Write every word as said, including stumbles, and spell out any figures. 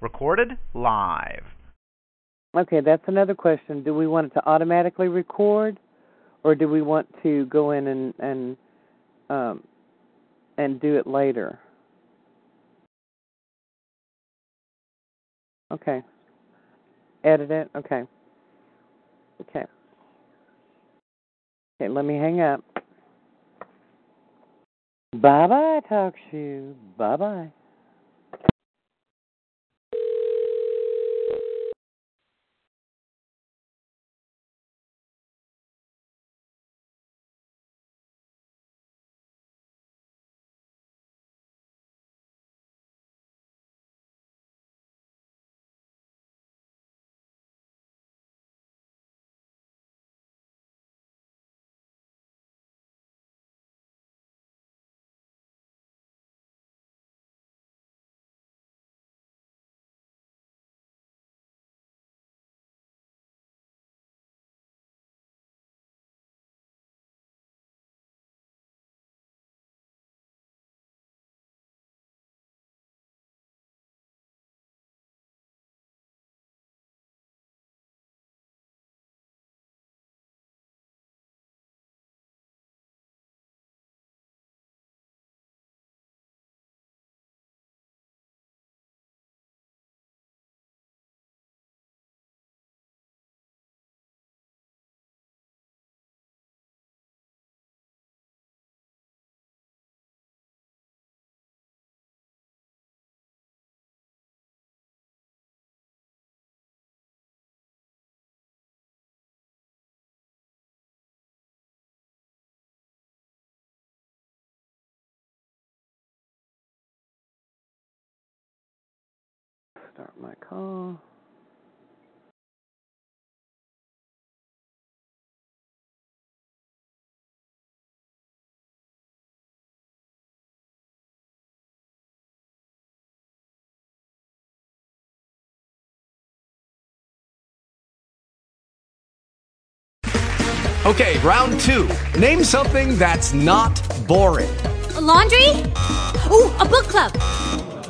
Recorded live. Okay, that's another question. Do we want it to automatically record, or do we want to go in and and um, and do it later? Okay. Edit it. Okay. Okay. Okay. Let me hang up. Bye bye, Talkshoe. Bye bye. Start my call. Okay, round two. Name something that's not boring. A laundry? Ooh, a book club.